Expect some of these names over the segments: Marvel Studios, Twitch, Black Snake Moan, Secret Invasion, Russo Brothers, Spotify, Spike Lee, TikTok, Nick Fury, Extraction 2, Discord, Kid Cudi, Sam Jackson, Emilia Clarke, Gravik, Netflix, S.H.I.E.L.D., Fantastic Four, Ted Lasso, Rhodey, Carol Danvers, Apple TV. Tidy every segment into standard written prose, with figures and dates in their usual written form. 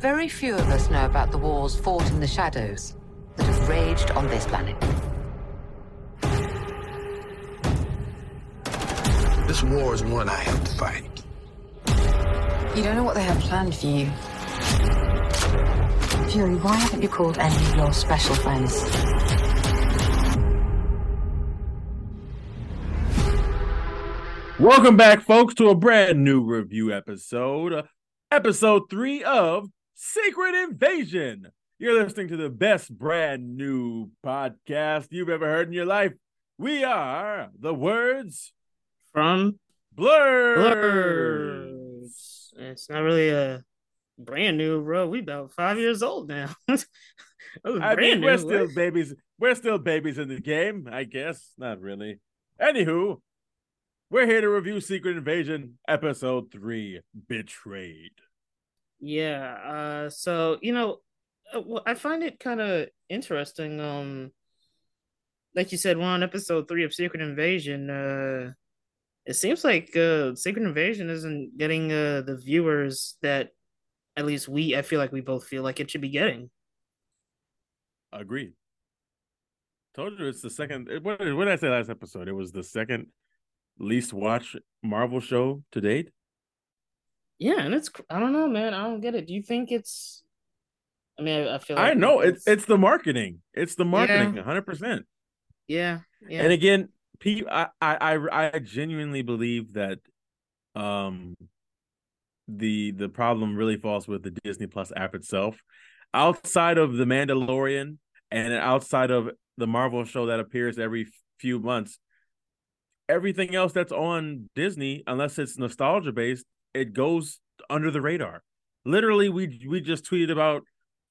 Very few of us know about the wars fought in the shadows that have raged on this planet. This war is one I have to fight. You don't know what they have planned for you. Fury, why haven't you called any of your special friends? Welcome back, folks, to a brand new review episode. Episode 3 of Secret Invasion. You're listening to the best brand new podcast you've ever heard in your life. We are The Words from Blerds. It's not really a brand new, bro. We about 5 years old now. We're still babies. We're still babies in the game, I guess. Not really. Anywho, we're here to review Secret Invasion, Episode 3, Betrayed. Yeah, so, you know, I find it kind of interesting. Like you said, we're on Episode 3 of Secret Invasion. It seems like Secret Invasion isn't getting the viewers that, at least I feel like we both feel like it should be getting. Agreed. Told you it's the second, what did I say last episode? It was the second least watched Marvel show to date. Yeah, and it's, I don't know, man. I don't get it. Do you think it's, I mean, I feel like I know it's the marketing. It's the marketing, 100%. Yeah. Yeah. And again, I genuinely believe that the problem really falls with the Disney Plus app itself. Outside of The Mandalorian and outside of the Marvel show that appears every few months, everything else that's on Disney, unless it's nostalgia-based, it goes under the radar. Literally, we just tweeted about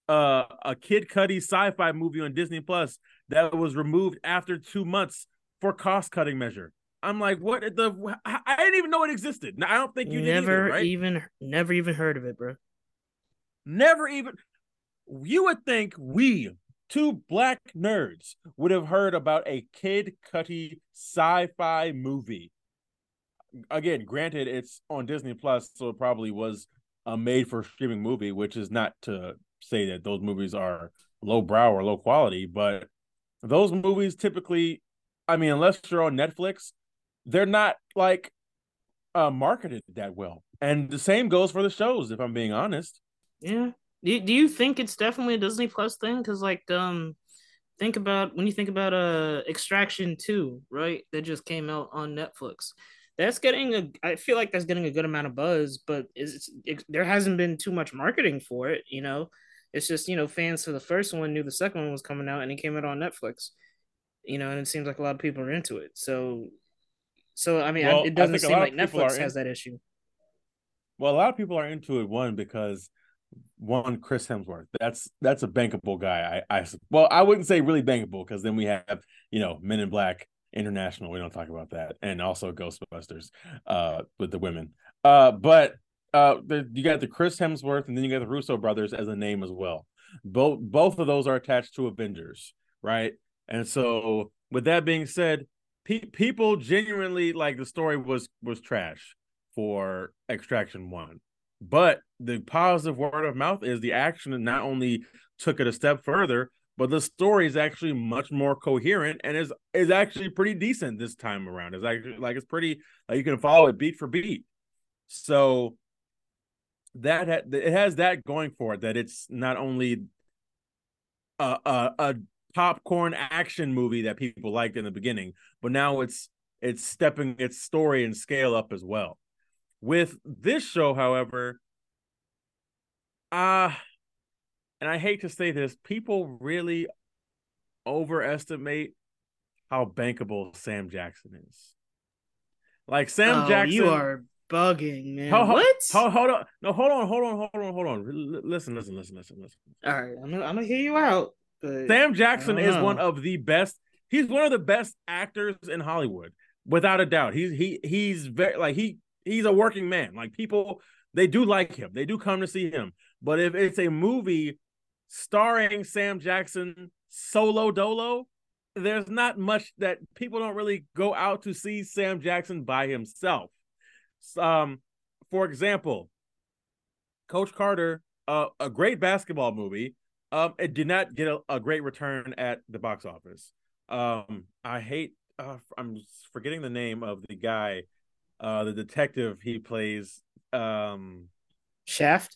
a Kid Cudi sci-fi movie on Disney Plus that was removed after 2 months for cost-cutting measure. I'm like, what the? I didn't even know it existed. Now, I don't think you never did either, right? Never even heard of it, bro. Never even. You would think we, two black nerds, would have heard about a Kid Cudi sci-fi movie. Again, granted, it's on Disney Plus, so it probably was a made-for-streaming movie, which is not to say that those movies are lowbrow or low quality, but those movies typically, I mean, unless you're on Netflix, they're not like marketed that well. And the same goes for the shows, if I'm being honest. Yeah. Do you think it's definitely a Disney Plus thing? Because, like, think about when you think about Extraction 2, right? That just came out on Netflix. That's getting I feel like that's getting a good amount of buzz, but there hasn't been too much marketing for it, you know? It's just, you know, fans for the first one knew the second one was coming out, and it came out on Netflix, you know, and it seems like a lot of people are into it. So I mean, well, it doesn't seem like Netflix has that issue. Well, a lot of people are into it, because Chris Hemsworth. That's a bankable guy. I wouldn't say really bankable, because then we have, you know, Men in Black International. We don't talk about that, and also Ghostbusters with the women. But you got the Chris Hemsworth, and then you got the Russo brothers as a name as well. Both of those are attached to Avengers, right? And so, with that being said, people genuinely like the story was trash for Extraction 1. But the positive word of mouth is the action not only took it a step further, but the story is actually much more coherent and is actually pretty decent this time around. It's actually like it's pretty, like you can follow it beat for beat. So that it has that going for it, that it's not only a popcorn action movie that people liked in the beginning, but now it's stepping its story and scale up as well. With this show, however, and I hate to say this, people really overestimate how bankable Sam Jackson is. Like, Sam Jackson... you are bugging, man. Hold on. No, hold on. Listen. All right, I'm going to hear you out. But Sam Jackson is one of the best. He's one of the best actors in Hollywood, without a doubt. He's very... like, He's a working man. Like, people, they do like him. They do come to see him. But if it's a movie starring Sam Jackson solo dolo, there's not much that people don't really go out to see Sam Jackson by himself. For example, Coach Carter a great basketball movie. It did not get a great return at the box office. I'm forgetting the name of the guy, the detective he plays. Shaft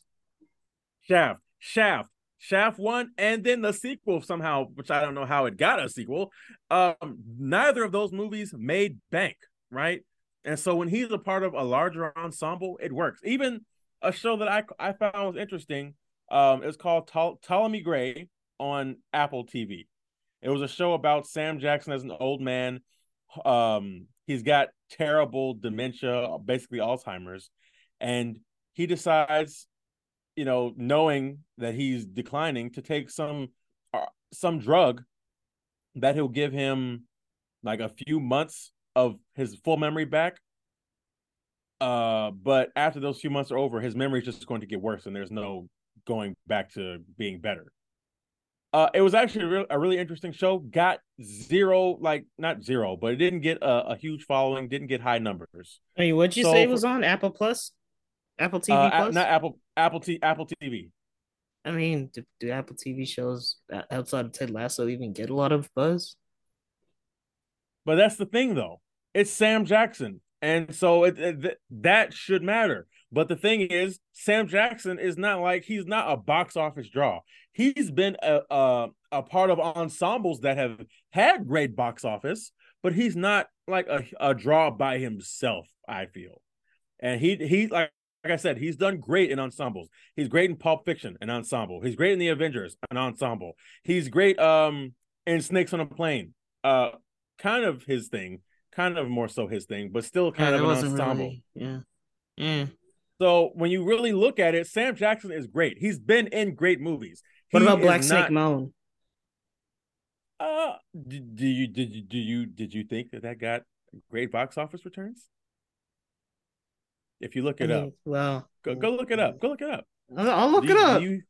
one, and then the sequel somehow, which I don't know how it got a sequel. Neither of those movies made bank, right? And so when he's a part of a larger ensemble, it works. Even a show that I found was interesting, it's called Ptolemy Gray on Apple TV. It was a show about Sam Jackson as an old man. He's got terrible dementia, basically Alzheimer's, and he decides, you know, knowing that he's declining, to take some drug that he'll give him like a few months of his full memory back. But after those few months are over, his memory is just going to get worse, and there's no going back to being better. It was actually a really interesting show. Got zero, like not zero, but it didn't get a huge following. Didn't get high numbers. I mean, what'd you say it was on? Apple Plus? Apple TV Plus? Not Apple. Apple TV. I mean, do Apple TV shows outside of Ted Lasso even get a lot of buzz? But that's the thing, though. It's Sam Jackson, and so that should matter. But the thing is, Sam Jackson is not like, he's not a box office draw. He's been a part of ensembles that have had great box office, but he's not like a draw by himself, I feel. And he like I said, he's done great in ensembles. He's great in Pulp Fiction, an ensemble. He's great in The Avengers, an ensemble. He's great in Snakes on a Plane. Kind of his thing, kind of more so his thing, but still kind of an ensemble. Really, yeah. Mm. So when you really look at it, Sam Jackson is great. He's been in great movies. What about Black Snake Moan? Did you think that got great box office returns? If you look it up, well, go look it up. Go look it up. I'll look it up. You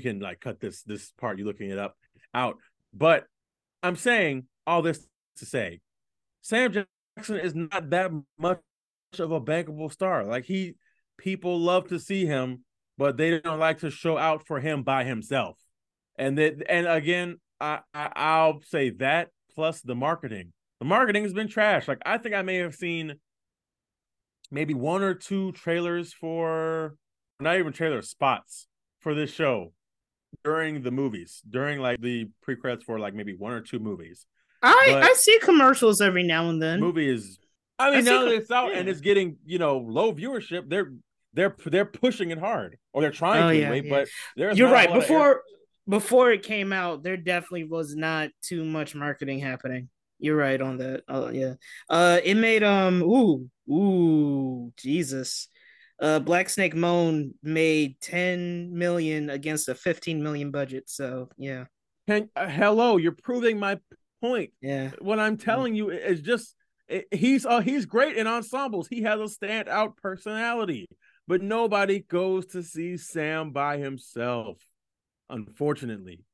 can like cut this part. You looking it up out, but I'm saying all this to say, Sam Jackson is not that much of a bankable star. Like people love to see him, but they don't like to show out for him by himself. And again, I'll say that plus the marketing. The marketing has been trash. Like I think I may have seen maybe one or two trailers for, not even trailers, spots for this show during the movies, during like the pre-credits for like maybe one or two movies. I see commercials every now and then. Now that it's out and it's getting, you know, low viewership, they're pushing it hard, or they're trying to anyway, but there's you're right. Before it came out, there definitely was not too much marketing happening. You're right on that. Oh yeah. It made Jesus. Black Snake Moan made $10 million against a $15 million budget. So yeah. Hello, you're proving my point. Yeah. What I'm telling you is just he's great in ensembles. He has a standout personality, but nobody goes to see Sam by himself. Unfortunately,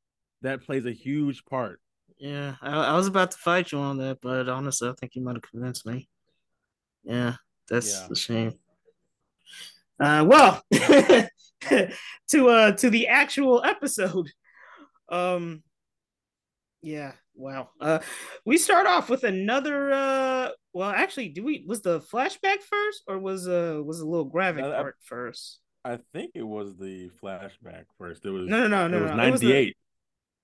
that plays a huge part. Yeah, I was about to fight you on that, but honestly, I think you might have convinced me. Yeah, that's a shame. Well, to the actual episode. Yeah, wow. We start off with another. Well, actually, was the flashback first, or was a little Gravik part first? I think it was the flashback first. It was no. It was 98.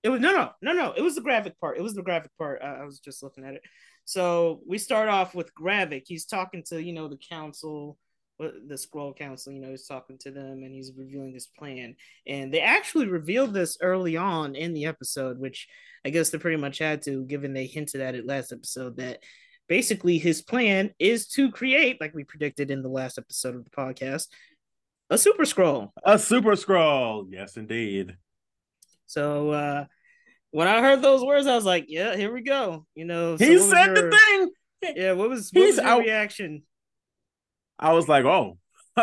It was no. It was the Gravik part. It was the Gravik part. I was just looking at it. So we start off with Gravik. He's talking to, you know, the council, the Skrull council. You know, he's talking to them and he's revealing his plan. And they actually revealed this early on in the episode, which I guess they pretty much had to, given they hinted at it last episode that basically his plan is to create, like we predicted in the last episode of the podcast, a Super Skrull. A Super Skrull, yes, indeed. So when I heard those words, I was like, yeah, here we go. You know, he said the thing. Yeah, what was your reaction? I was like, oh,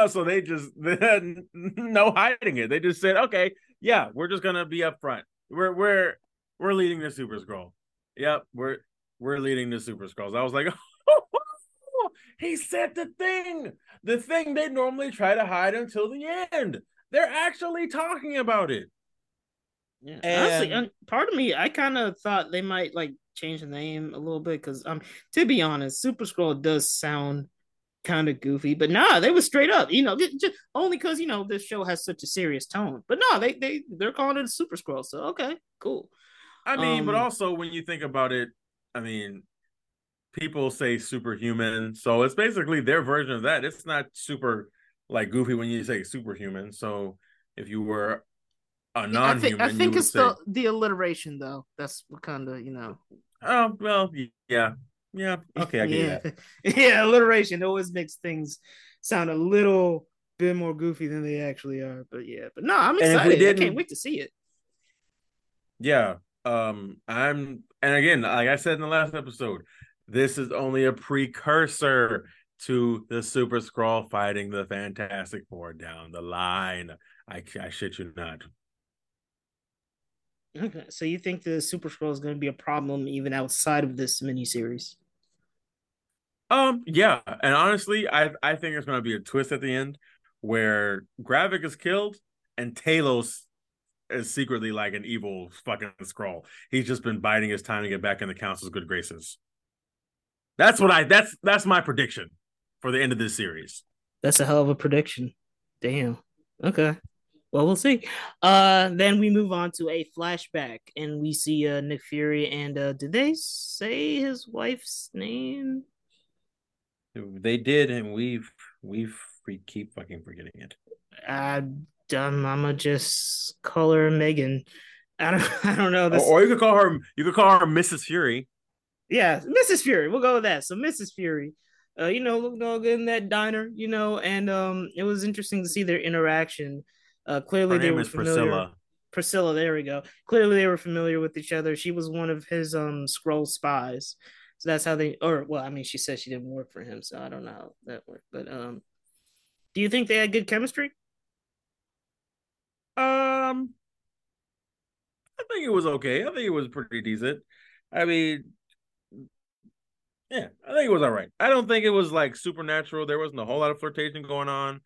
so they just no hiding it. They just said, okay, yeah, we're just gonna be up front. We're leading the Super Skrull. Yep, we're leading the Super Skrulls. I was like, oh, he said the thing. The thing they normally try to hide until the end. They're actually talking about it. Yeah, and honestly, part of me, I kind of thought they might like change the name a little bit because, to be honest, Super Skrull does sound kind of goofy, but nah, they were straight up, you know, just only because, you know, this show has such a serious tone. But no, they're calling it a Super Skrull, so okay, cool. I mean, but also when you think about it, I mean, people say superhuman, so it's basically their version of that. It's not super like goofy when you say superhuman. So if you were a non-human, yeah, I think it's the alliteration though. That's what kind of, you know. Oh well, yeah. Yeah, okay, I get that. Yeah, alliteration always makes things sound a little bit more goofy than they actually are. But yeah, but no, I'm excited. I can't wait to see it. Yeah, and again, like I said in the last episode, this is only a precursor to the Super Skrull fighting the Fantastic Four down the line. I shit you not. Okay, so you think the Super Skrull is going to be a problem even outside of this miniseries? Yeah, and honestly, I think there's going to be a twist at the end where Gravik is killed and Talos is secretly like an evil fucking Skrull. He's just been biding his time to get back in the Council's good graces. That's my prediction for the end of this series. That's a hell of a prediction. Damn. Okay. Well, we'll see. Then we move on to a flashback, and we see Nick Fury. And did they say his wife's name? They did, and we keep fucking forgetting it. I'ma just call her Megan. I don't know. This... Or you could call her Mrs. Fury. Yeah, Mrs. Fury. We'll go with that. So Mrs. Fury, you know, looked all good in that diner, you know, and it was interesting to see their interaction. Clearly they were familiar. Priscilla, there we go. Clearly they were familiar with each other. She was one of his Skrull spies. So that's how she said she didn't work for him, so I don't know how that worked. But do you think they had good chemistry? I think it was okay. I think it was pretty decent. I mean, yeah, I think it was all right. I don't think it was like supernatural. There wasn't a whole lot of flirtation going on.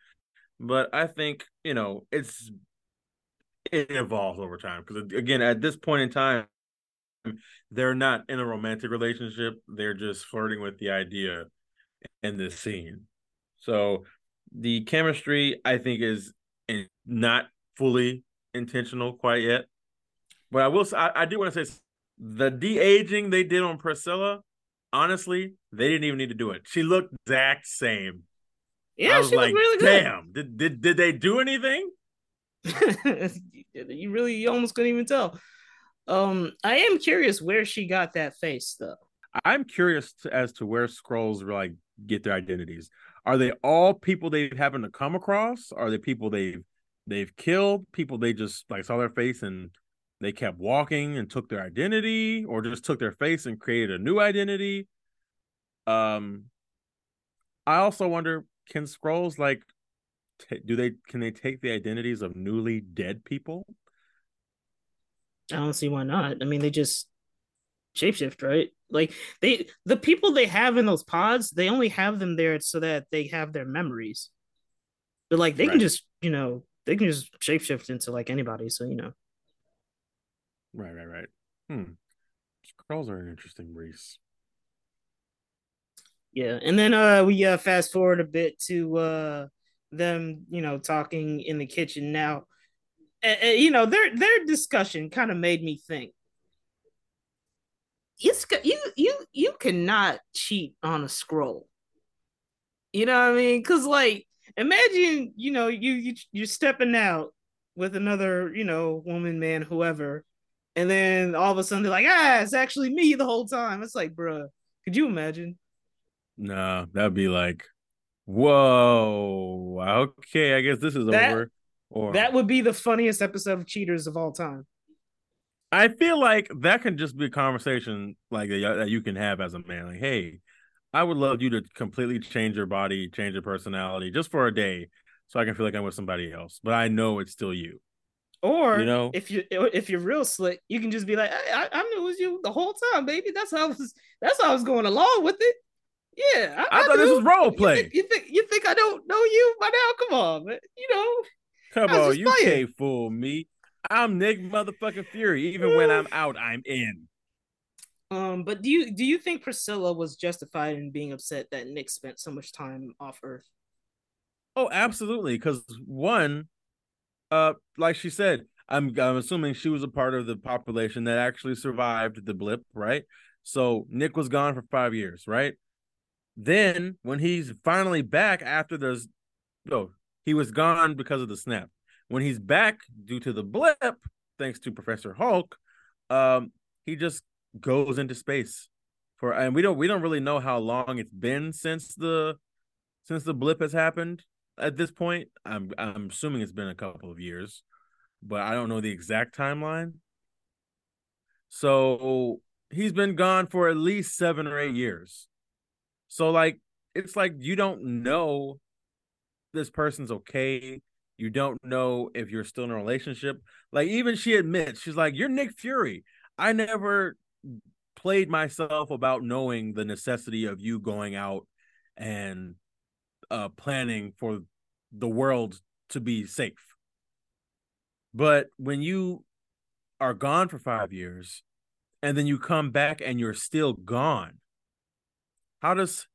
But I think, you know, it evolves over time. Because, again, at this point in time, they're not in a romantic relationship. They're just flirting with the idea in this scene. So the chemistry, I think, is not fully intentional quite yet. But I will say, I do want to say the de-aging they did on Priscilla, honestly, they didn't even need to do it. She looked exact same. Yeah, she was really good. Damn, did they do anything? You almost couldn't even tell. I am curious where she got that face, though. I'm curious as to where Skrulls like get their identities. Are they all people they've happened to come across? Are they people they've killed? People they just like saw their face and they kept walking and took their identity, or just took their face and created a new identity? I also wonder. Can Skrulls like can they take the identities of newly dead people? I don't see why not. I mean, they just shapeshift, right? Like the people they have in those pods, they only have them there so that they have their memories. But like they can just, you know, they can just shapeshift into like anybody, so you know. Right. Skrulls are an interesting race. Yeah, and then we fast forward a bit to them, you know, talking in the kitchen. Now, you know, their discussion kind of made me think. You cannot cheat on a Skrull. You know what I mean? Because like, imagine, you know, you're stepping out with another, you know, woman, man, whoever, and then all of a sudden they're like, it's actually me the whole time. It's like, bruh, could you imagine? No, that'd be like, whoa, okay, I guess this is over. Or that would be the funniest episode of Cheaters of all time. I feel like that can just be a conversation like that you can have as a man. Like, hey, I would love you to completely change your body, change your personality just for a day so I can feel like I'm with somebody else. But I know it's still you. Or you know? if you're real slick, you can just be like, I knew it was you the whole time, baby. That's how I was going along with it. Yeah, I thought this was role play. You think I don't know you by now? Come on, man. You know, Come on, you can't fool me. I'm Nick motherfucking Fury. Even when I'm out, I'm in. But do you think Priscilla was justified in being upset that Nick spent so much time off Earth? Oh, absolutely. Because one, like she said, I'm assuming she was a part of the population that actually survived the blip, right? So Nick was gone for 5 years, right? Then when he's finally back after there's he was gone because of the snap. When he's back due to the blip, thanks to Professor Hulk, he just goes into space for, and we don't really know how long it's been since the blip has happened at this point. I'm assuming it's been a couple of years, but I don't know the exact timeline. So he's been gone for at least 7 or 8 years. So like, it's like, you don't know this person's okay. You don't know if you're still in a relationship. Like, even she admits, she's like, you're Nick Fury. I never played myself about knowing the necessity of you going out and planning for the world to be safe. But when you are gone for 5 years and then you come back and you're still gone, how does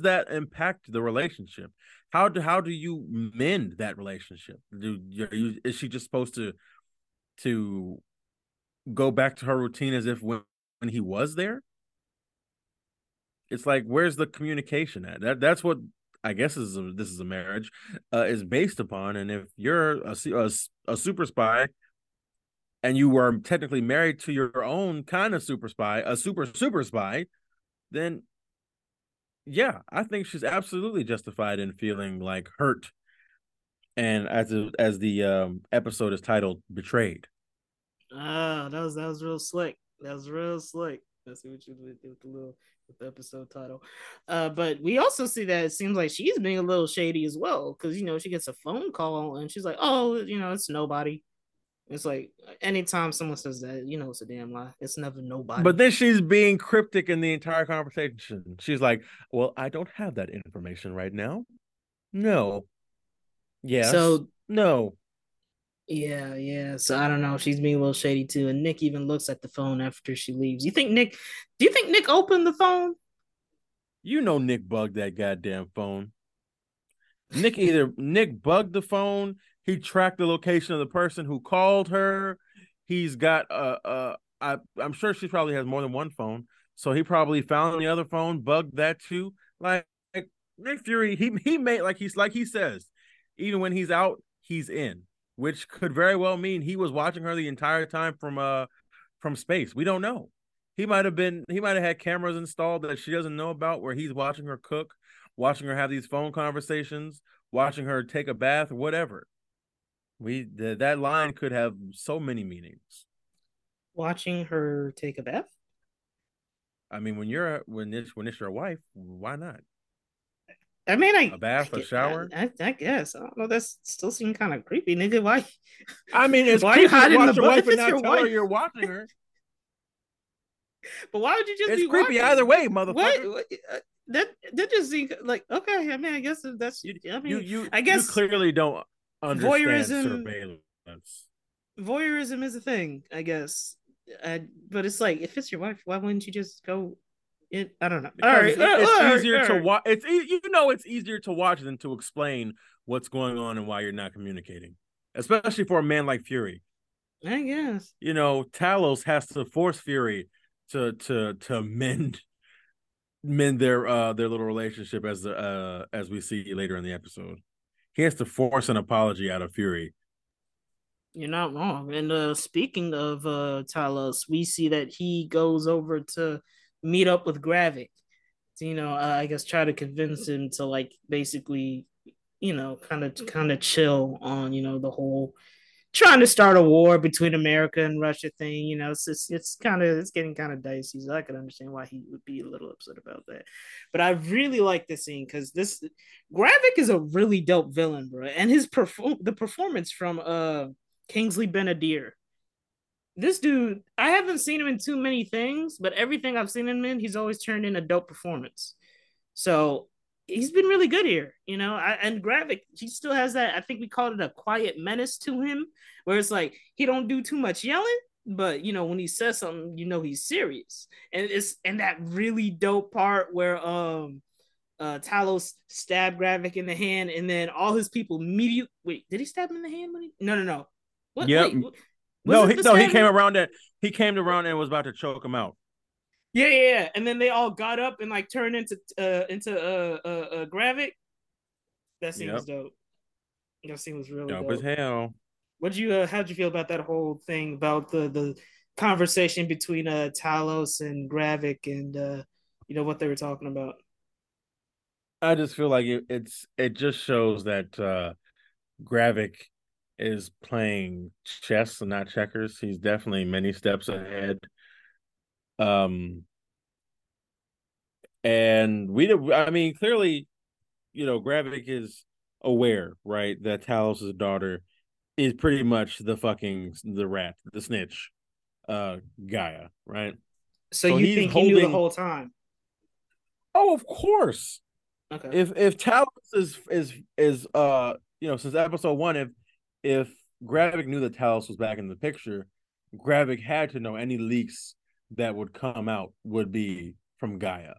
that impact the relationship? How do you mend that relationship? Is she just supposed to go back to her routine as if when he was there? It's like, where's the communication at? That's what I guess this is a marriage is based upon. And if you're a super spy and you were technically married to your own kind of super spy, a super spy, then yeah, I think she's absolutely justified in feeling like hurt. And as the episode is titled, Betrayed. Ah, that was real slick. That was real slick. Let's see what you did with the episode title. But we also see that it seems like she's being a little shady as well, because she gets a phone call and she's like, "Oh, it's nobody." It's like, anytime someone says that, it's a damn lie. It's never nobody. But then she's being cryptic in the entire conversation. She's like, "Well, I don't have that information right now." No. Yes. So no. Yeah. So I don't know. She's being a little shady too. And Nick even looks at the phone after she leaves. Do you think Nick opened the phone? Nick bugged that goddamn phone. Nick bugged the phone. He tracked the location of the person who called her. He's got I'm sure she probably has more than one phone. So he probably found the other phone, bugged that too. Like Nick Fury, he made, like he's like he says, even when he's out, he's in. Which could very well mean he was watching her the entire time from space. We don't know. He might have had cameras installed that she doesn't know about, where he's watching her cook, watching her have these phone conversations, watching her take a bath, whatever. That line could have so many meanings. Watching her take a bath? I mean, when it's your wife, why not? I mean, a bath, a shower. I guess. I don't know. That's still seems kind of creepy, nigga. Why? I mean, it's why you hiding watch the your wife and not tell her you're watching her. But why would you just? It's be creepy watching? Either way, motherfucker. What? That just seems like, okay. I mean, I guess that's. I mean, I guess you clearly don't understand surveillance. Voyeurism is a thing, I guess. But it's like, if it's your wife, why wouldn't you just go? I don't know. All right. It's easier to watch. It's easier to watch than to explain what's going on and why you're not communicating, especially for a man like Fury. I guess. Talos has to force Fury to mend their little relationship as we see later in the episode. He has to force an apology out of Fury. You're not wrong. And speaking of Talos, we see that he goes over to meet up with Gravik, I guess try to convince him to, like, basically, kind of chill on, the whole trying to start a war between America and Russia thing. It's getting kind of dicey. So I can understand why he would be a little upset about that. But I really like this scene because this Gravik is a really dope villain, bro. And his performance from Kingsley Ben-Adir. This dude, I haven't seen him in too many things, but everything I've seen him in, he's always turned in a dope performance. So he's been really good here, you know. And Gravik, he still has that. I think we called it a quiet menace to him, where it's like he don't do too much yelling, but you know when he says something, you know he's serious. And it's and that really dope part where Talos stabbed Gravik in the hand, and then all his people immediately. Wait, did he stab him in the hand? When he, no. What? Yep. Wait, he came around and was about to choke him out. Yeah, and then they all got up and like turned into Gravik. That scene was dope. That scene was really dope as hell. How'd you feel about that whole thing about the conversation between Talos and Gravik and you know what they were talking about? I just feel like it just shows that Gravik is playing chess and not checkers. He's definitely many steps ahead. And clearly, you know, Gravik is aware, right, that Talos' daughter is pretty much the snitch, G'iah, right? So you think he knew the whole time? Oh, of course. Okay. If Talos is you know, since episode one, if Gravik knew that Talos was back in the picture, Gravik had to know any leaks that would come out would be from G'iah,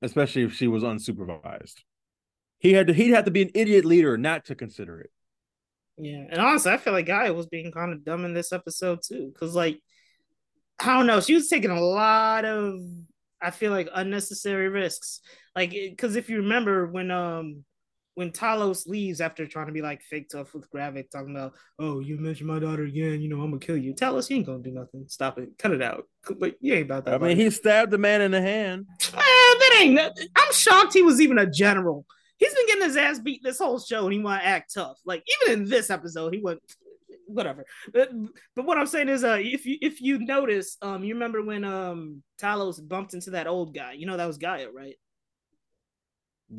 especially if she was unsupervised. He'd have to be an idiot leader not to consider it. Yeah, and honestly, I feel like G'iah was being kind of dumb in this episode too, because like I don't know, she was taking a lot of unnecessary risks. Like, because if you remember when Talos leaves after trying to be like fake tough with Gravik, talking about, oh, you mentioned my daughter again, you know, I'm gonna kill you. Talos, you ain't gonna do nothing. Stop it. Cut it out. Like, you ain't about that. I mean, he stabbed the man in the hand. That ain't nothing. I'm shocked he was even a general. He's been getting his ass beat this whole show and he wanna act tough. Like, even in this episode, he went whatever. But what I'm saying is, if you notice, you remember when Talos bumped into that old guy, you know, that was G'iah, right?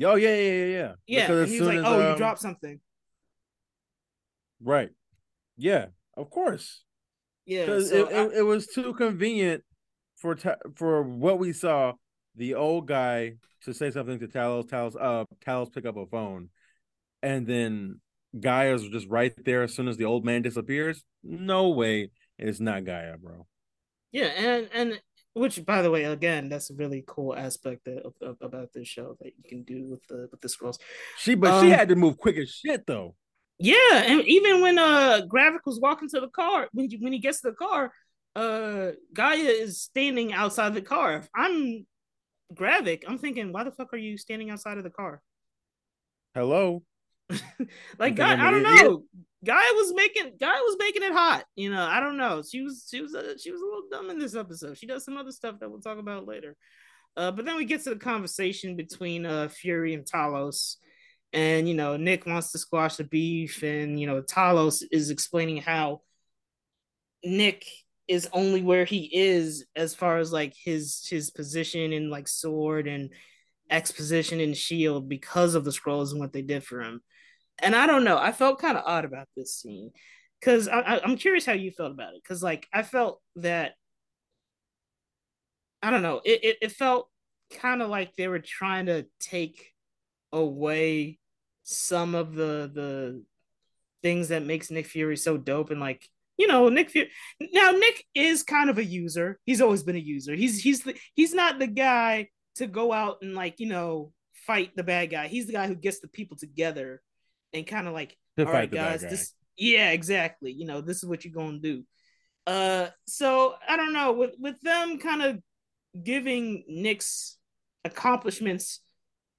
Oh, yeah. Yeah, and he's like, oh, you dropped something. Right. Yeah, of course. Yeah. Because it was too convenient for what we saw, the old guy to say something to Talos. Talos pick up a phone. And then G'iah is just right there as soon as the old man disappears. No way. It's not G'iah, bro. Yeah, and which, by the way, again, that's a really cool aspect about this show that you can do with the Skrulls. She had to move quick as shit though. Yeah, and even when Gravik was walking to the car, when he gets to the car, G'iah is standing outside the car. If I'm Gravik, I'm thinking, why the fuck are you standing outside of the car? Hello. Like, I don't know. G'iah was making it hot, you know. I don't know. She was a little dumb in this episode. She does some other stuff that we'll talk about later. But then we get to the conversation between Fury and Talos, and you know Nick wants to squash the beef, and you know Talos is explaining how Nick is only where he is as far as like his position in like sword and exposition and shield because of the Skrulls and what they did for him. And I don't know. I felt kind of odd about this scene because I'm curious how you felt about it. Because, like, I felt that, I don't know, it felt kind of like they were trying to take away some of the things that makes Nick Fury so dope. And, like, you know, Nick Fury. Now, Nick is kind of a user. He's always been a user. He's not the guy to go out and, like, you know, fight the bad guy. He's the guy who gets the people together. And kind of like, all right, guys, exactly. You know, this is what you're going to do. So I don't know, with them kind of giving Nick's accomplishments,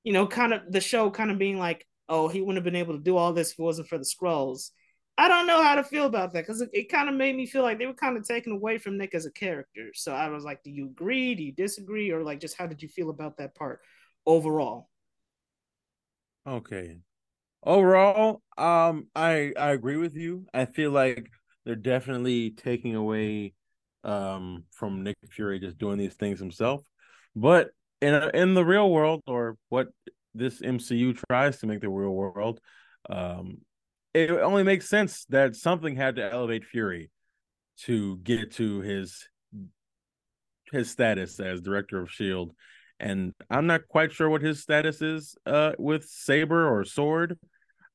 you know, kind of the show kind of being like, oh, he wouldn't have been able to do all this if it wasn't for the Skrulls. I don't know how to feel about that because it kind of made me feel like they were kind of taken away from Nick as a character. So I was like, do you agree? Do you disagree? Or like, just how did you feel about that part overall? Okay. Overall, I agree with you. I feel like they're definitely taking away from Nick Fury just doing these things himself. But in the real world, or what this MCU tries to make the real world, it only makes sense that something had to elevate Fury to get to his status as director of S.H.I.E.L.D. And I'm not quite sure what his status is with saber or sword.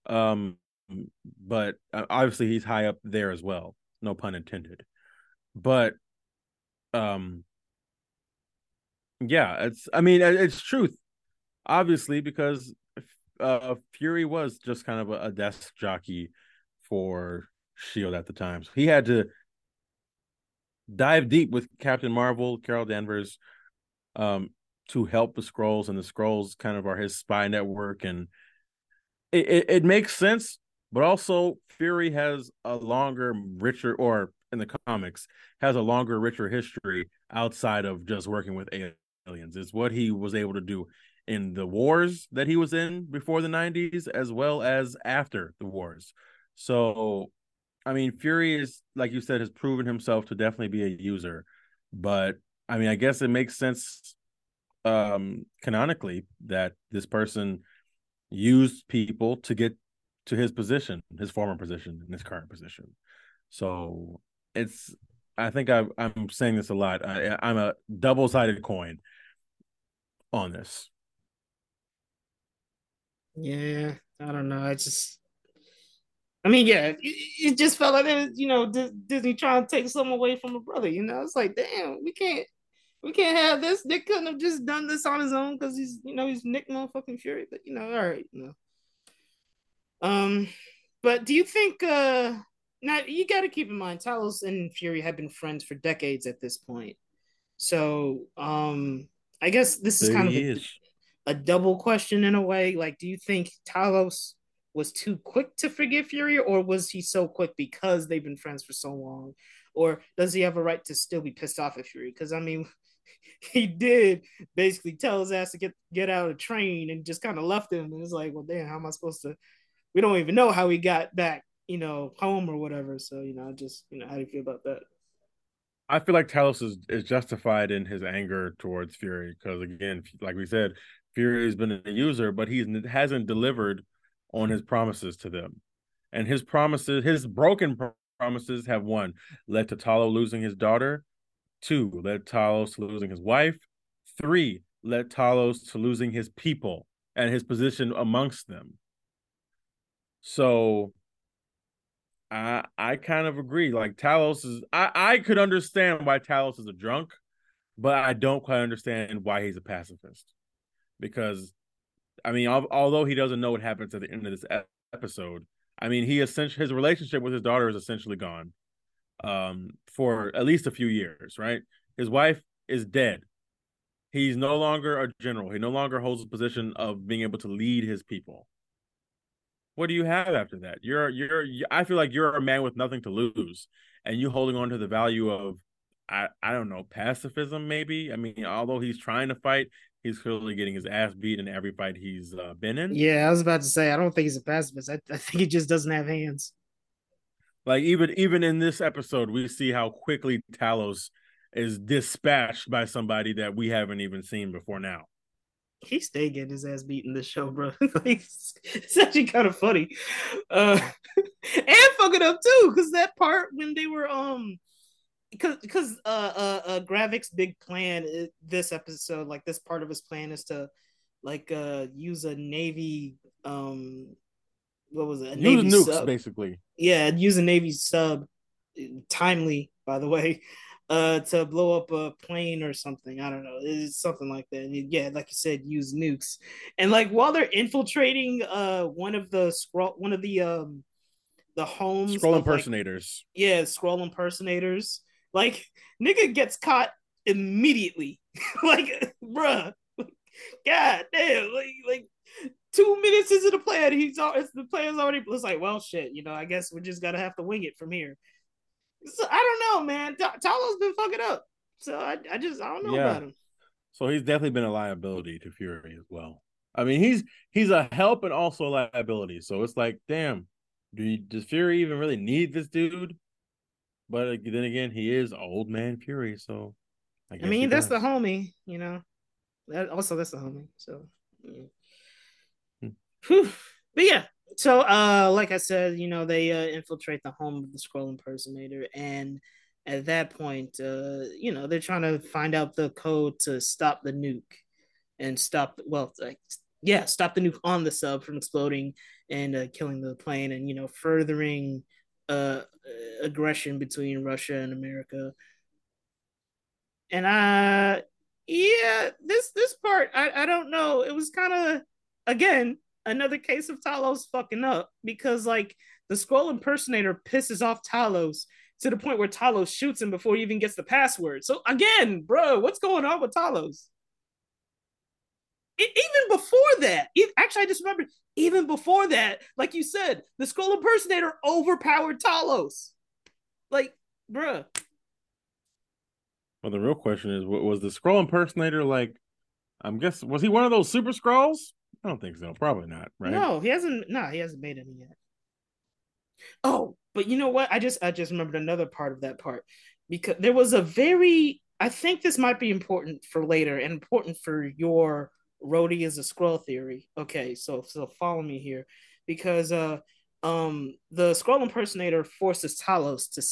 But obviously he's high up there as well. No pun intended. But yeah, it's truth, obviously, because Fury was just kind of a desk jockey for S.H.I.E.L.D. at the time. So he had to dive deep with Captain Marvel, Carol Danvers, to help the Skrulls, and the Skrulls kind of are his spy network, and it makes sense. But also, Fury has a longer, richer, or in the comics, has a longer, richer history outside of just working with aliens. It's what he was able to do in the wars that he was in before the 90s, as well as after the wars. So, I mean, Fury is, like you said, has proven himself to definitely be a user. But, I mean, I guess it makes sense canonically that this person used people to get to his position, his former position, and his current position. So it's, I think I'm saying this a lot. I'm a double-sided coin on this. Yeah, I don't know. Yeah, it just felt like it was, Disney trying to take something away from a brother. It's like, damn, we can't have this. Nick couldn't have just done this on his own because he's, he's Nick motherfucking Fury. But all right, But do you think? Now, you got to keep in mind, Talos and Fury have been friends for decades at this point. So I guess this is kind of a double question in a way. Like, do you think Talos was too quick to forgive Fury, or was he so quick because they've been friends for so long? Or does he have a right to still be pissed off at Fury? Because, he did basically tell his ass to get out of the train and just kind of left him. And it's like, well, damn, how am I supposed to? We don't even know how he got back, home or whatever. So, just, how do you feel about that? I feel like Talos is justified in his anger towards Fury because, again, like we said, Fury has been a user, but he hasn't delivered on his promises to them. And his promises, his broken promises have, one, led to Talos losing his daughter, two, led Talos to losing his wife, three, led Talos to losing his people and his position amongst them. So I kind of agree. Like Talos is, I could understand why Talos is a drunk, but I don't quite understand why he's a pacifist. Because, although he doesn't know what happens at the end of this episode, his relationship with his daughter is essentially gone for at least a few years, right? His wife is dead. He's no longer a general. He no longer holds the position of being able to lead his people. What do you have after that? I feel like you're a man with nothing to lose, and you holding on to the value of, I don't know, pacifism maybe. Although he's trying to fight, he's clearly getting his ass beat in every fight he's been in. Yeah, I was about to say, I don't think he's a pacifist. I think he just doesn't have hands. Like even in this episode, we see how quickly Talos is dispatched by somebody that we haven't even seen before now. He stayed getting his ass beat in this show, bro. It's actually kind of funny. And fucking up too, because that part when they were Gravik's big plan this episode, like this part of his plan is to use a Navy Navy nukes, sub. Basically. Yeah, use a Navy sub, timely, by the way, to blow up a plane or something. I don't know. It's something like that. And yeah, like you said, use nukes. And while they're infiltrating one of the homes, Skrull impersonators. Skrull impersonators. Nigga gets caught immediately. Bruh. God damn. 2 minutes into the plan, the plan's already. It's like, well, shit. I guess we just gotta have to wing it from here. So, I don't know, man. Talos been fucking up, so I don't know about him. So he's definitely been a liability to Fury as well. He's a help and also a liability. So it's like, damn, does Fury even really need this dude? But then again, he is old man Fury, so that's the homie. That's the homie. So. Yeah. Whew. But yeah, so like I said, they infiltrate the home of the Skrull impersonator, and at that point, they're trying to find out the code to stop the nuke. and stop, well, like, yeah, stop the nuke on the sub from exploding and killing the plane, and, you know, furthering aggression between Russia and America. And yeah, this part, I don't know. It was kind of, again, another case of Talos fucking up, because, like, the Skrull impersonator pisses off Talos to the point where Talos shoots him before he even gets the password. So again, bro, what's going on with Talos? Even before that, actually, I just remembered, even before that, like you said, the Skrull impersonator overpowered Talos. Like, bruh. Well, the real question is, was the Skrull impersonator, like, I'm guessing, was he one of those Super Skrulls? I don't think so. Probably not, right? No, he hasn't. No, he hasn't made any yet. Oh, but you know what? I just remembered another part of that part, because there was a very, I think this might be important for later and important for your Rhodey is a Skrull theory. Okay, so follow me here, because the Skrull impersonator forces Talos to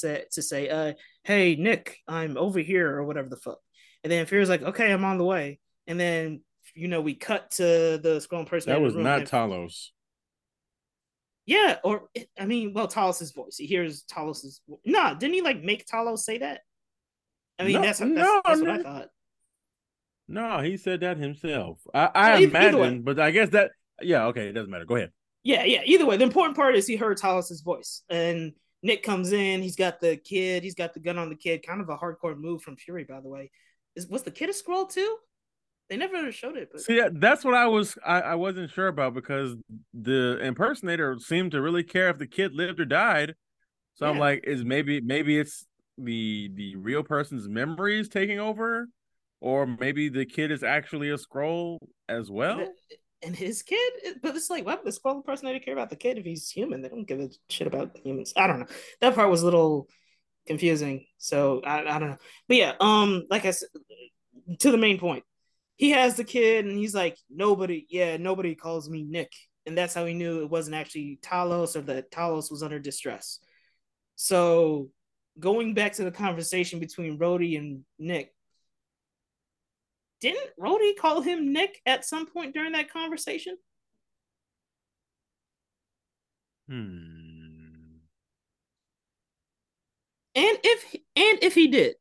say, hey, Nick, I'm over here, or whatever the fuck. And then Fury's like, okay, I'm on the way. And then, you know, we cut to the Skrull impersonator. That was not Talos. Yeah, or, I mean, well, Talos' voice. He hears Talos' voice. No, didn't he, like, make Talos say that? I mean, that's what I thought. No, he said that himself. I imagine, but I guess that, yeah, okay, it doesn't matter. Go ahead. Yeah, either way. The important part is he heard Talos' voice. And Nick comes in. He's got the kid. He's got the gun on the kid. Kind of a hardcore move from Fury, by the way. Was the kid a Skrull, too? They never showed it. But... yeah, that's what I wasn't sure about, because the impersonator seemed to really care if the kid lived or died. So yeah. I'm like, is maybe it's the real person's memories taking over, or maybe the kid is actually a Skrull as well. And his kid, but it's like, why would the Skrull impersonator care about the kid if he's human? They don't give a shit about humans. I don't know. That part was a little confusing. So I don't know. But yeah, like I said, to the main point. He has the kid, and he's like, nobody calls me Nick. And that's how he knew it wasn't actually Talos, or that Talos was under distress. So going back to the conversation between Rhodey and Nick, didn't Rhodey call him Nick at some point during that conversation? And if he did,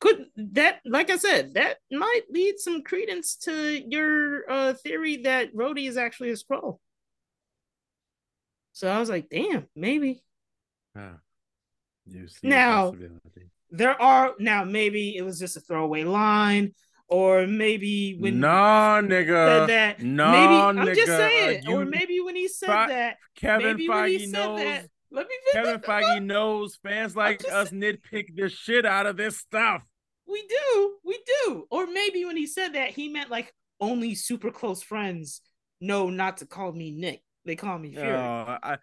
could that, like I said, that might lead some credence to your theory that Rhodey is actually a Skrull. So I was like, damn, maybe. You see now, maybe it was just a throwaway line, or maybe when nigga said that, maybe, I'm just saying, or maybe when he said that, Kevin Feige knows. That, let me Kevin Feige knows fans like us nitpick the shit out of this stuff. We do. Or maybe when he said that, he meant like only super close friends know not to call me Nick. They call me Fury. I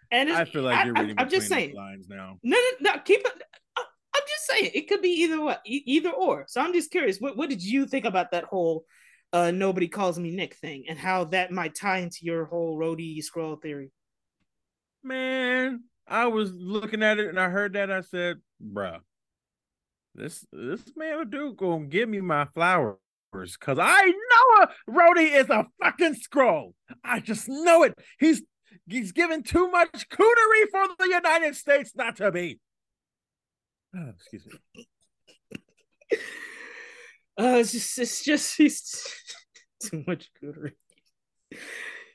feel like you're reading between the lines now. No. Keep it. I'm just saying it could be either or. So I'm just curious. What did you think about that whole nobody calls me Nick thing, and how that might tie into your whole Rhodey Skrull theory? Man, I was looking at it and I heard that. I said, bruh, this man with Duke gonna give me my flowers, because I know Rhodey is a fucking Skrull. I just know it. He's given too much cootery for the United States not to be. Oh, excuse me. It's just he's too much cootery.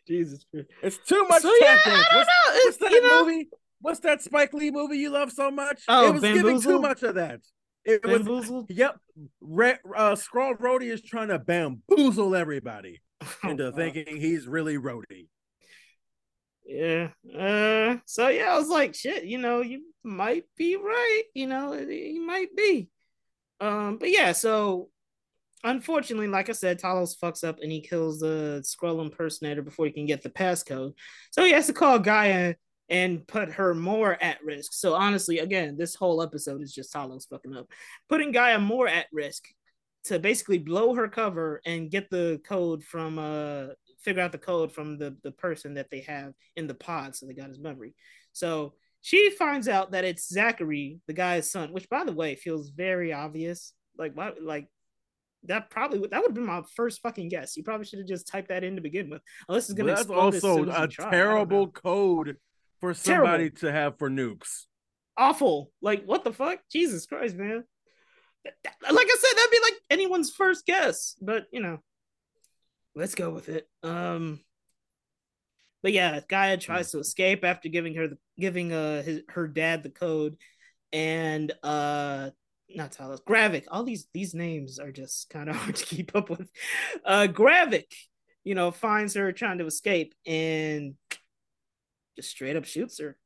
Jesus Christ. It's too much. So, yeah, I don't know. It's that movie. What's that Spike Lee movie you love so much? Oh, it was Bamboozle? Giving too much of that. It Bamboozle? Was, yep. Skrull Rhodey is trying to bamboozle everybody into thinking he's really Rhodey. Yeah. So yeah, I was like, shit, you know, you might be right. You know, you might be. But yeah, so unfortunately, like I said, Talos fucks up and he kills the Skrull impersonator before he can get the passcode. So he has to call G'iah and put her more at risk. So honestly, again, this whole episode is just Talos fucking up, putting G'iah more at risk to basically blow her cover and get the code from figure out the code from the person that they have in the pod, so they got his memory. So she finds out that it's Zachary, the guy's son, which by the way feels very obvious. Like why, like that would have been my first fucking guess. You probably should have just typed that in to begin with. Unless it's going to explode. That's also a terrible code for somebody to have for nukes. Awful. Like, what the fuck? Jesus Christ, man. Like I said, that'd be like anyone's first guess. But, you know, let's go with it. But yeah, G'iah tries to escape after giving her her dad the code, and not Talos, Gravik. All these names are just kind of hard to keep up with. Gravik, you know, finds her trying to escape and just straight up shoots her.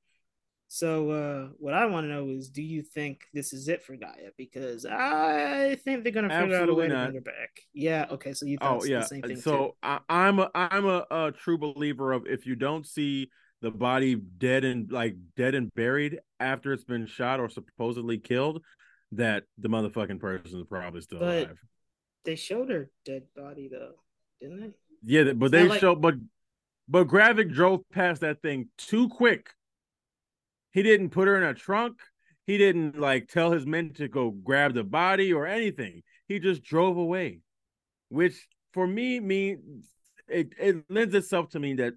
So what I want to know is, do you think this is it for G'iah? Because I think they're gonna figure out a way to bring her back. Yeah. Okay. So you thought the same thing. So I'm a true believer of, if you don't see the body dead and buried after it's been shot or supposedly killed, that the motherfucking person is probably still alive. They showed her dead body though, didn't they? Yeah, but they showed. But Gravik drove past that thing too quick. He didn't put her in a trunk. He didn't tell his men to go grab the body or anything. He just drove away, which for me means it lends itself to me that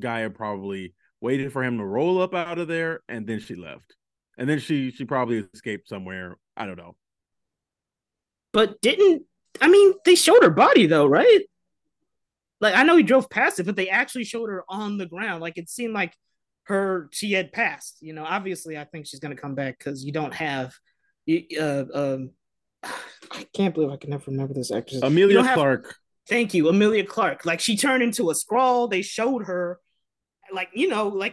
G'iah probably waited for him to roll up out of there, and then she left, and then she probably escaped somewhere. I don't know. But they showed her body though, right? Like, I know he drove past it, but they actually showed her on the ground. Like, it seemed like she had passed, you know. Obviously, I think she's going to come back because you don't have. I can't believe I can never remember this actress. Emilia Clarke. Thank you, Emilia Clarke. Like, she turned into a Skrull. They showed her, like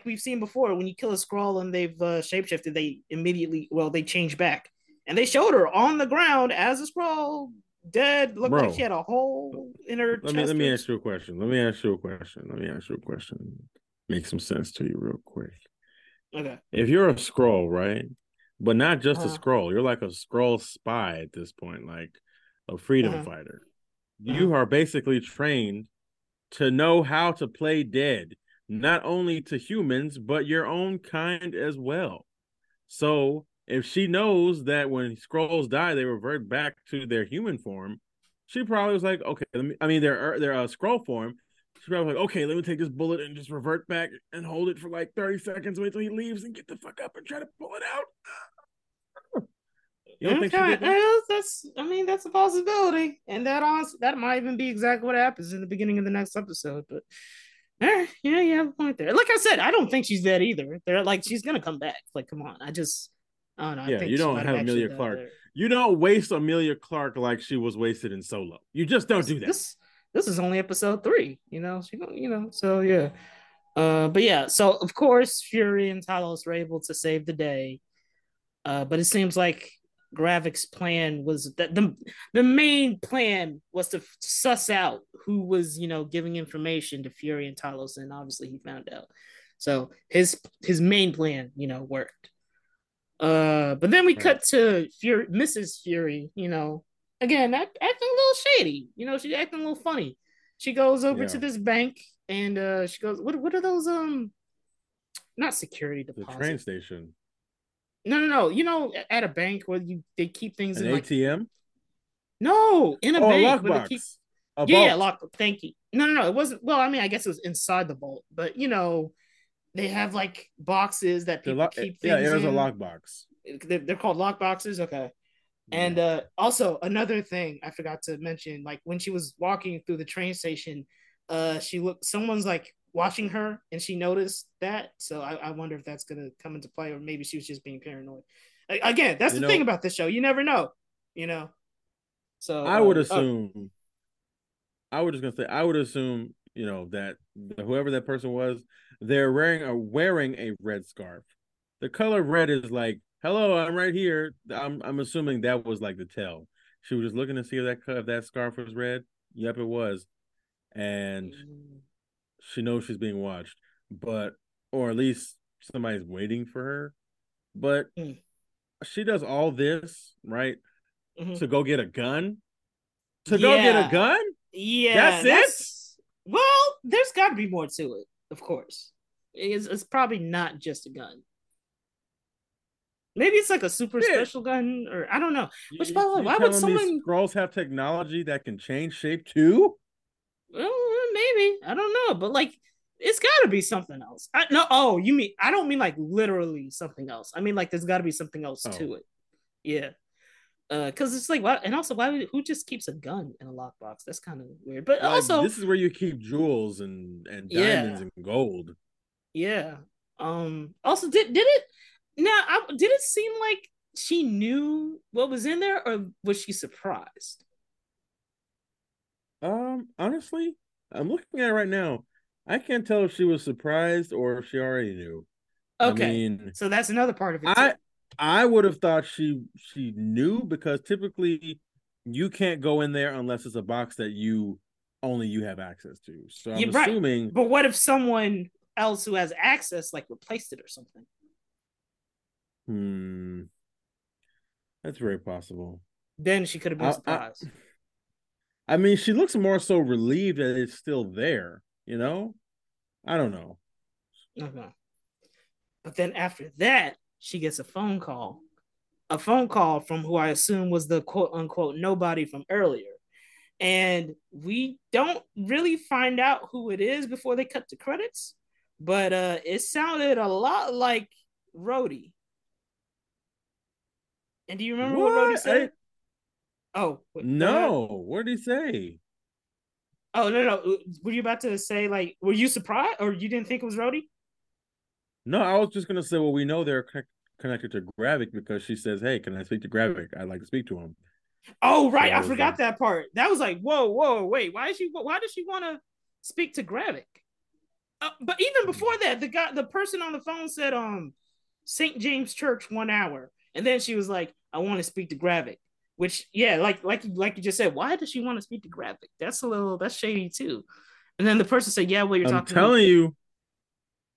we've seen before, when you kill a Skrull and they've shapeshifted, they immediately, they change back. And they showed her on the ground as a Skrull, dead. Looked like she had a hole in her chest. Let me ask you a question. Make some sense to you real quick. Okay. If you're a Skrull, right? But not just a Skrull. You're like a Skrull spy at this point, like a freedom fighter. You are basically trained to know how to play dead, not only to humans, but your own kind as well. So if she knows that when Skrulls die, they revert back to their human form, she probably was like, okay, their Skrull form. She's probably like, okay, let me take this bullet and just revert back and hold it for 30 seconds, wait till he leaves and get the fuck up and try to pull it out. You don't think she did that? That's a possibility. And that might even be exactly what happens in the beginning of the next episode. But yeah, you have a point there. Like I said, I don't think she's dead either. They're like, she's going to come back. Like, come on. I don't know. Yeah, I think you don't have Emilia Clarke. You don't waste Emilia Clarke like she was wasted in Solo. You just don't do that. This is only episode 3, you know. So yeah. But yeah, so of course Fury and Talos were able to save the day. But it seems like Gravik's plan was that the main plan was to suss out who was, giving information to Fury and Talos, and obviously he found out. So his main plan, worked. But then we cut to Fury, Mrs. Fury, again, acting a little shady. She's acting a little funny. She goes over to this bank and she goes, what are those not security deposits. The train station. No. At a bank where they keep things in ATM? No, in a bank. A lockbox. Lock. Thank you. No, it wasn't. Well, I guess it was inside the vault, but they have boxes that people keep things in. Yeah, it was a lockbox. They're called lockboxes. Okay. And also another thing I forgot to mention, when she was walking through the train station, she looked, someone's watching her and she noticed that. So I wonder if that's going to come into play, or maybe she was just being paranoid. Again, that's the thing about this show. You never know, so I would assume, that whoever that person was, they're wearing a red scarf. The color red is hello, I'm right here. I'm assuming that was the tell. She was just looking to see if that scarf was red. Yep, it was. And she knows she's being watched, or at least somebody's waiting for her. But she does all this, right? Mm-hmm. To go get a gun? Yeah. That's it? Well, there's got to be more to it, of course. It's probably not just a gun. Maybe it's like a super special gun, or I don't know. Which, by the way, why would someone Skrulls have technology that can change shape too? Well, maybe, I don't know, but like it's got to be something else. You mean, I don't mean like literally something else. I mean like there's got to be something else to it. Yeah, because it's like why, and also who just keeps a gun in a lockbox? That's kind of weird. But like, also, this is where you keep jewels and diamonds and gold. Yeah. Also, did it seem like she knew what was in there, or was she surprised? Honestly, I'm looking at it right now. I can't tell if she was surprised or if she already knew. Okay, I mean, so that's another part of it. I would have thought she knew, because typically you can't go in there unless it's a box that you have access to. So I'm assuming. But what if someone else who has access like replaced it or something? That's very possible. Then she could have been surprised. I mean, she looks more so relieved that it's still there, you know? I don't know. Okay. But then after that, she gets a phone call from who I assume was the quote-unquote nobody from earlier. And we don't really find out who it is before they cut the credits, but it sounded a lot like Rhodey. And do you remember what Rhodey said? No. What did he say? Oh, no. Were you about to say, like, were you surprised or you didn't think it was Rhodey? No, I was just going to say, well, we know they're connected to Gravik because she says, hey, can I speak to Gravik? I'd like to speak to him. Oh, right. So I forgot that part. That was like, whoa, wait. Why does she want to speak to Gravik? But even before that, the person on the phone said, St. James Church, 1 hour. And then she was like, I want to speak to Gravik, which, yeah, like you just said, why does she want to speak to Gravik? That's shady too. And then the person said, yeah, well, I'm telling you,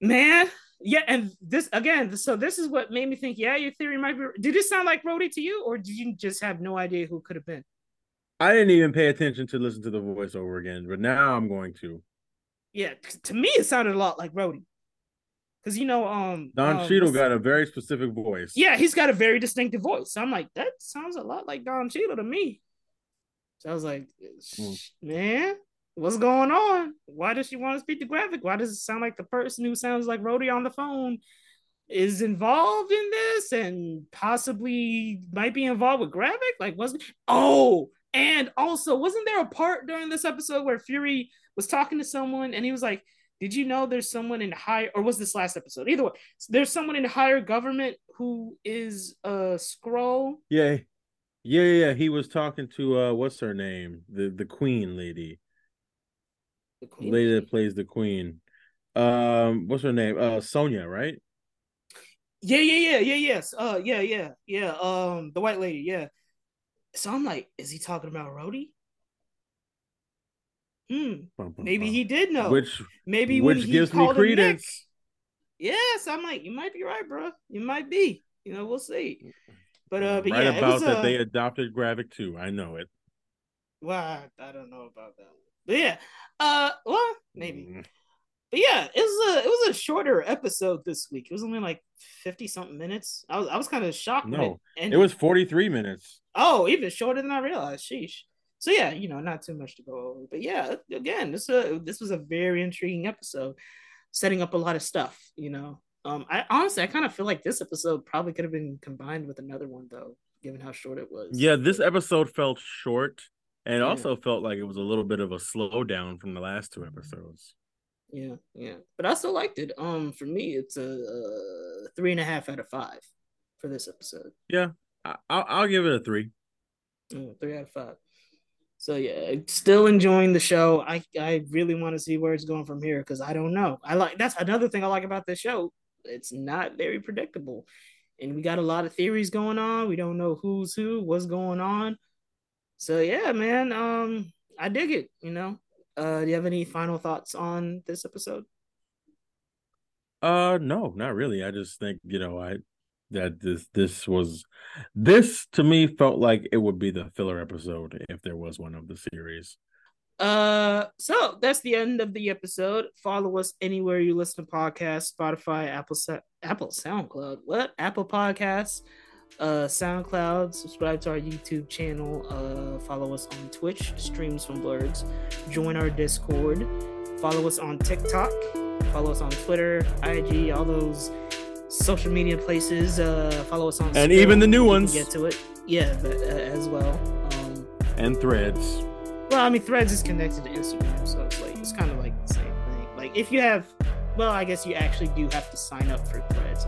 man. Yeah. And this again, so this is what made me think, yeah, your theory might be. Did it sound like Rhodey to you, or did you just have no idea who could have been? I didn't even pay attention to listen to the voiceover again, but now I'm going to. Yeah. To me, it sounded a lot like Rhodey. Because, you know, Don Cheadle got a very specific voice. Yeah, he's got a very distinctive voice. So I'm like, that sounds a lot like Don Cheadle to me. So I was like, man, what's going on? Why does she want to speak to Gravik? Why does it sound like the person who sounds like Rhodey on the phone is involved in this and possibly might be involved with Gravik? Like, and also, wasn't there a part during this episode where Fury was talking to someone and he was like, did you know there's someone in higher, or was this last episode? Either way, there's someone in higher government who is a Skrull. Yeah. He was talking to what's her name, the Queen lady, that plays the Queen. What's her name? Sonya, right? Yes. The white lady. Yeah. So I'm like, is he talking about Rhodey? Maybe he did know. Which gives me credence. Yes, I'm like, you might be right, bro. You might be. You know, we'll see. But right, yeah, about that they adopted Gravik too. I know it. Well, I don't know about that. But yeah, well, maybe. But yeah, it was a shorter episode this week. It was only like 50-something minutes. I was kind of shocked. No, it was 43 minutes. Oh, even shorter than I realized. Sheesh. So yeah, you know, not too much to go over, but yeah, again, this was a very intriguing episode, setting up a lot of stuff, you know. I kind of feel like this episode probably could have been combined with another one though, given how short it was. Yeah, this episode felt short, and also felt like it was a little bit of a slowdown from the last two episodes. Yeah, but I still liked it. For me, it's a 3.5 out of 5 for this episode. Yeah, I'll give it a 3. 3 out of 5. So yeah, still enjoying the show. I really want to see where it's going from here, because I don't know. That's another thing I like about this show. It's not very predictable, and we got a lot of theories going on. We don't know who's who, what's going on. So yeah, man. I dig it. You know. Do you have any final thoughts on this episode? No, not really. I just think, you know, this to me felt like it would be the filler episode if there was one of the series. So that's the end of the episode. Follow us anywhere you listen to podcasts, Spotify, Apple Apple SoundCloud. What? Apple Podcasts, SoundCloud. Subscribe to our YouTube channel. Follow us on Twitch, Streams from Blerds. Join our Discord. Follow us on TikTok. Follow us on Twitter, IG, all those social media places. Follow us on and Spill, even the new ones. Get to it, yeah, but, as well. And Threads. Well, I mean, Threads is connected to Instagram, so it's like it's kind of like the same thing. Like if you have, well, I guess you actually do have to sign up for Threads.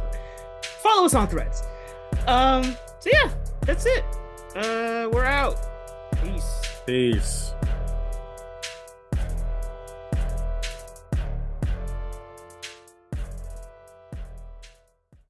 Follow us on Threads. So yeah, that's it. We're out. Peace. Peace.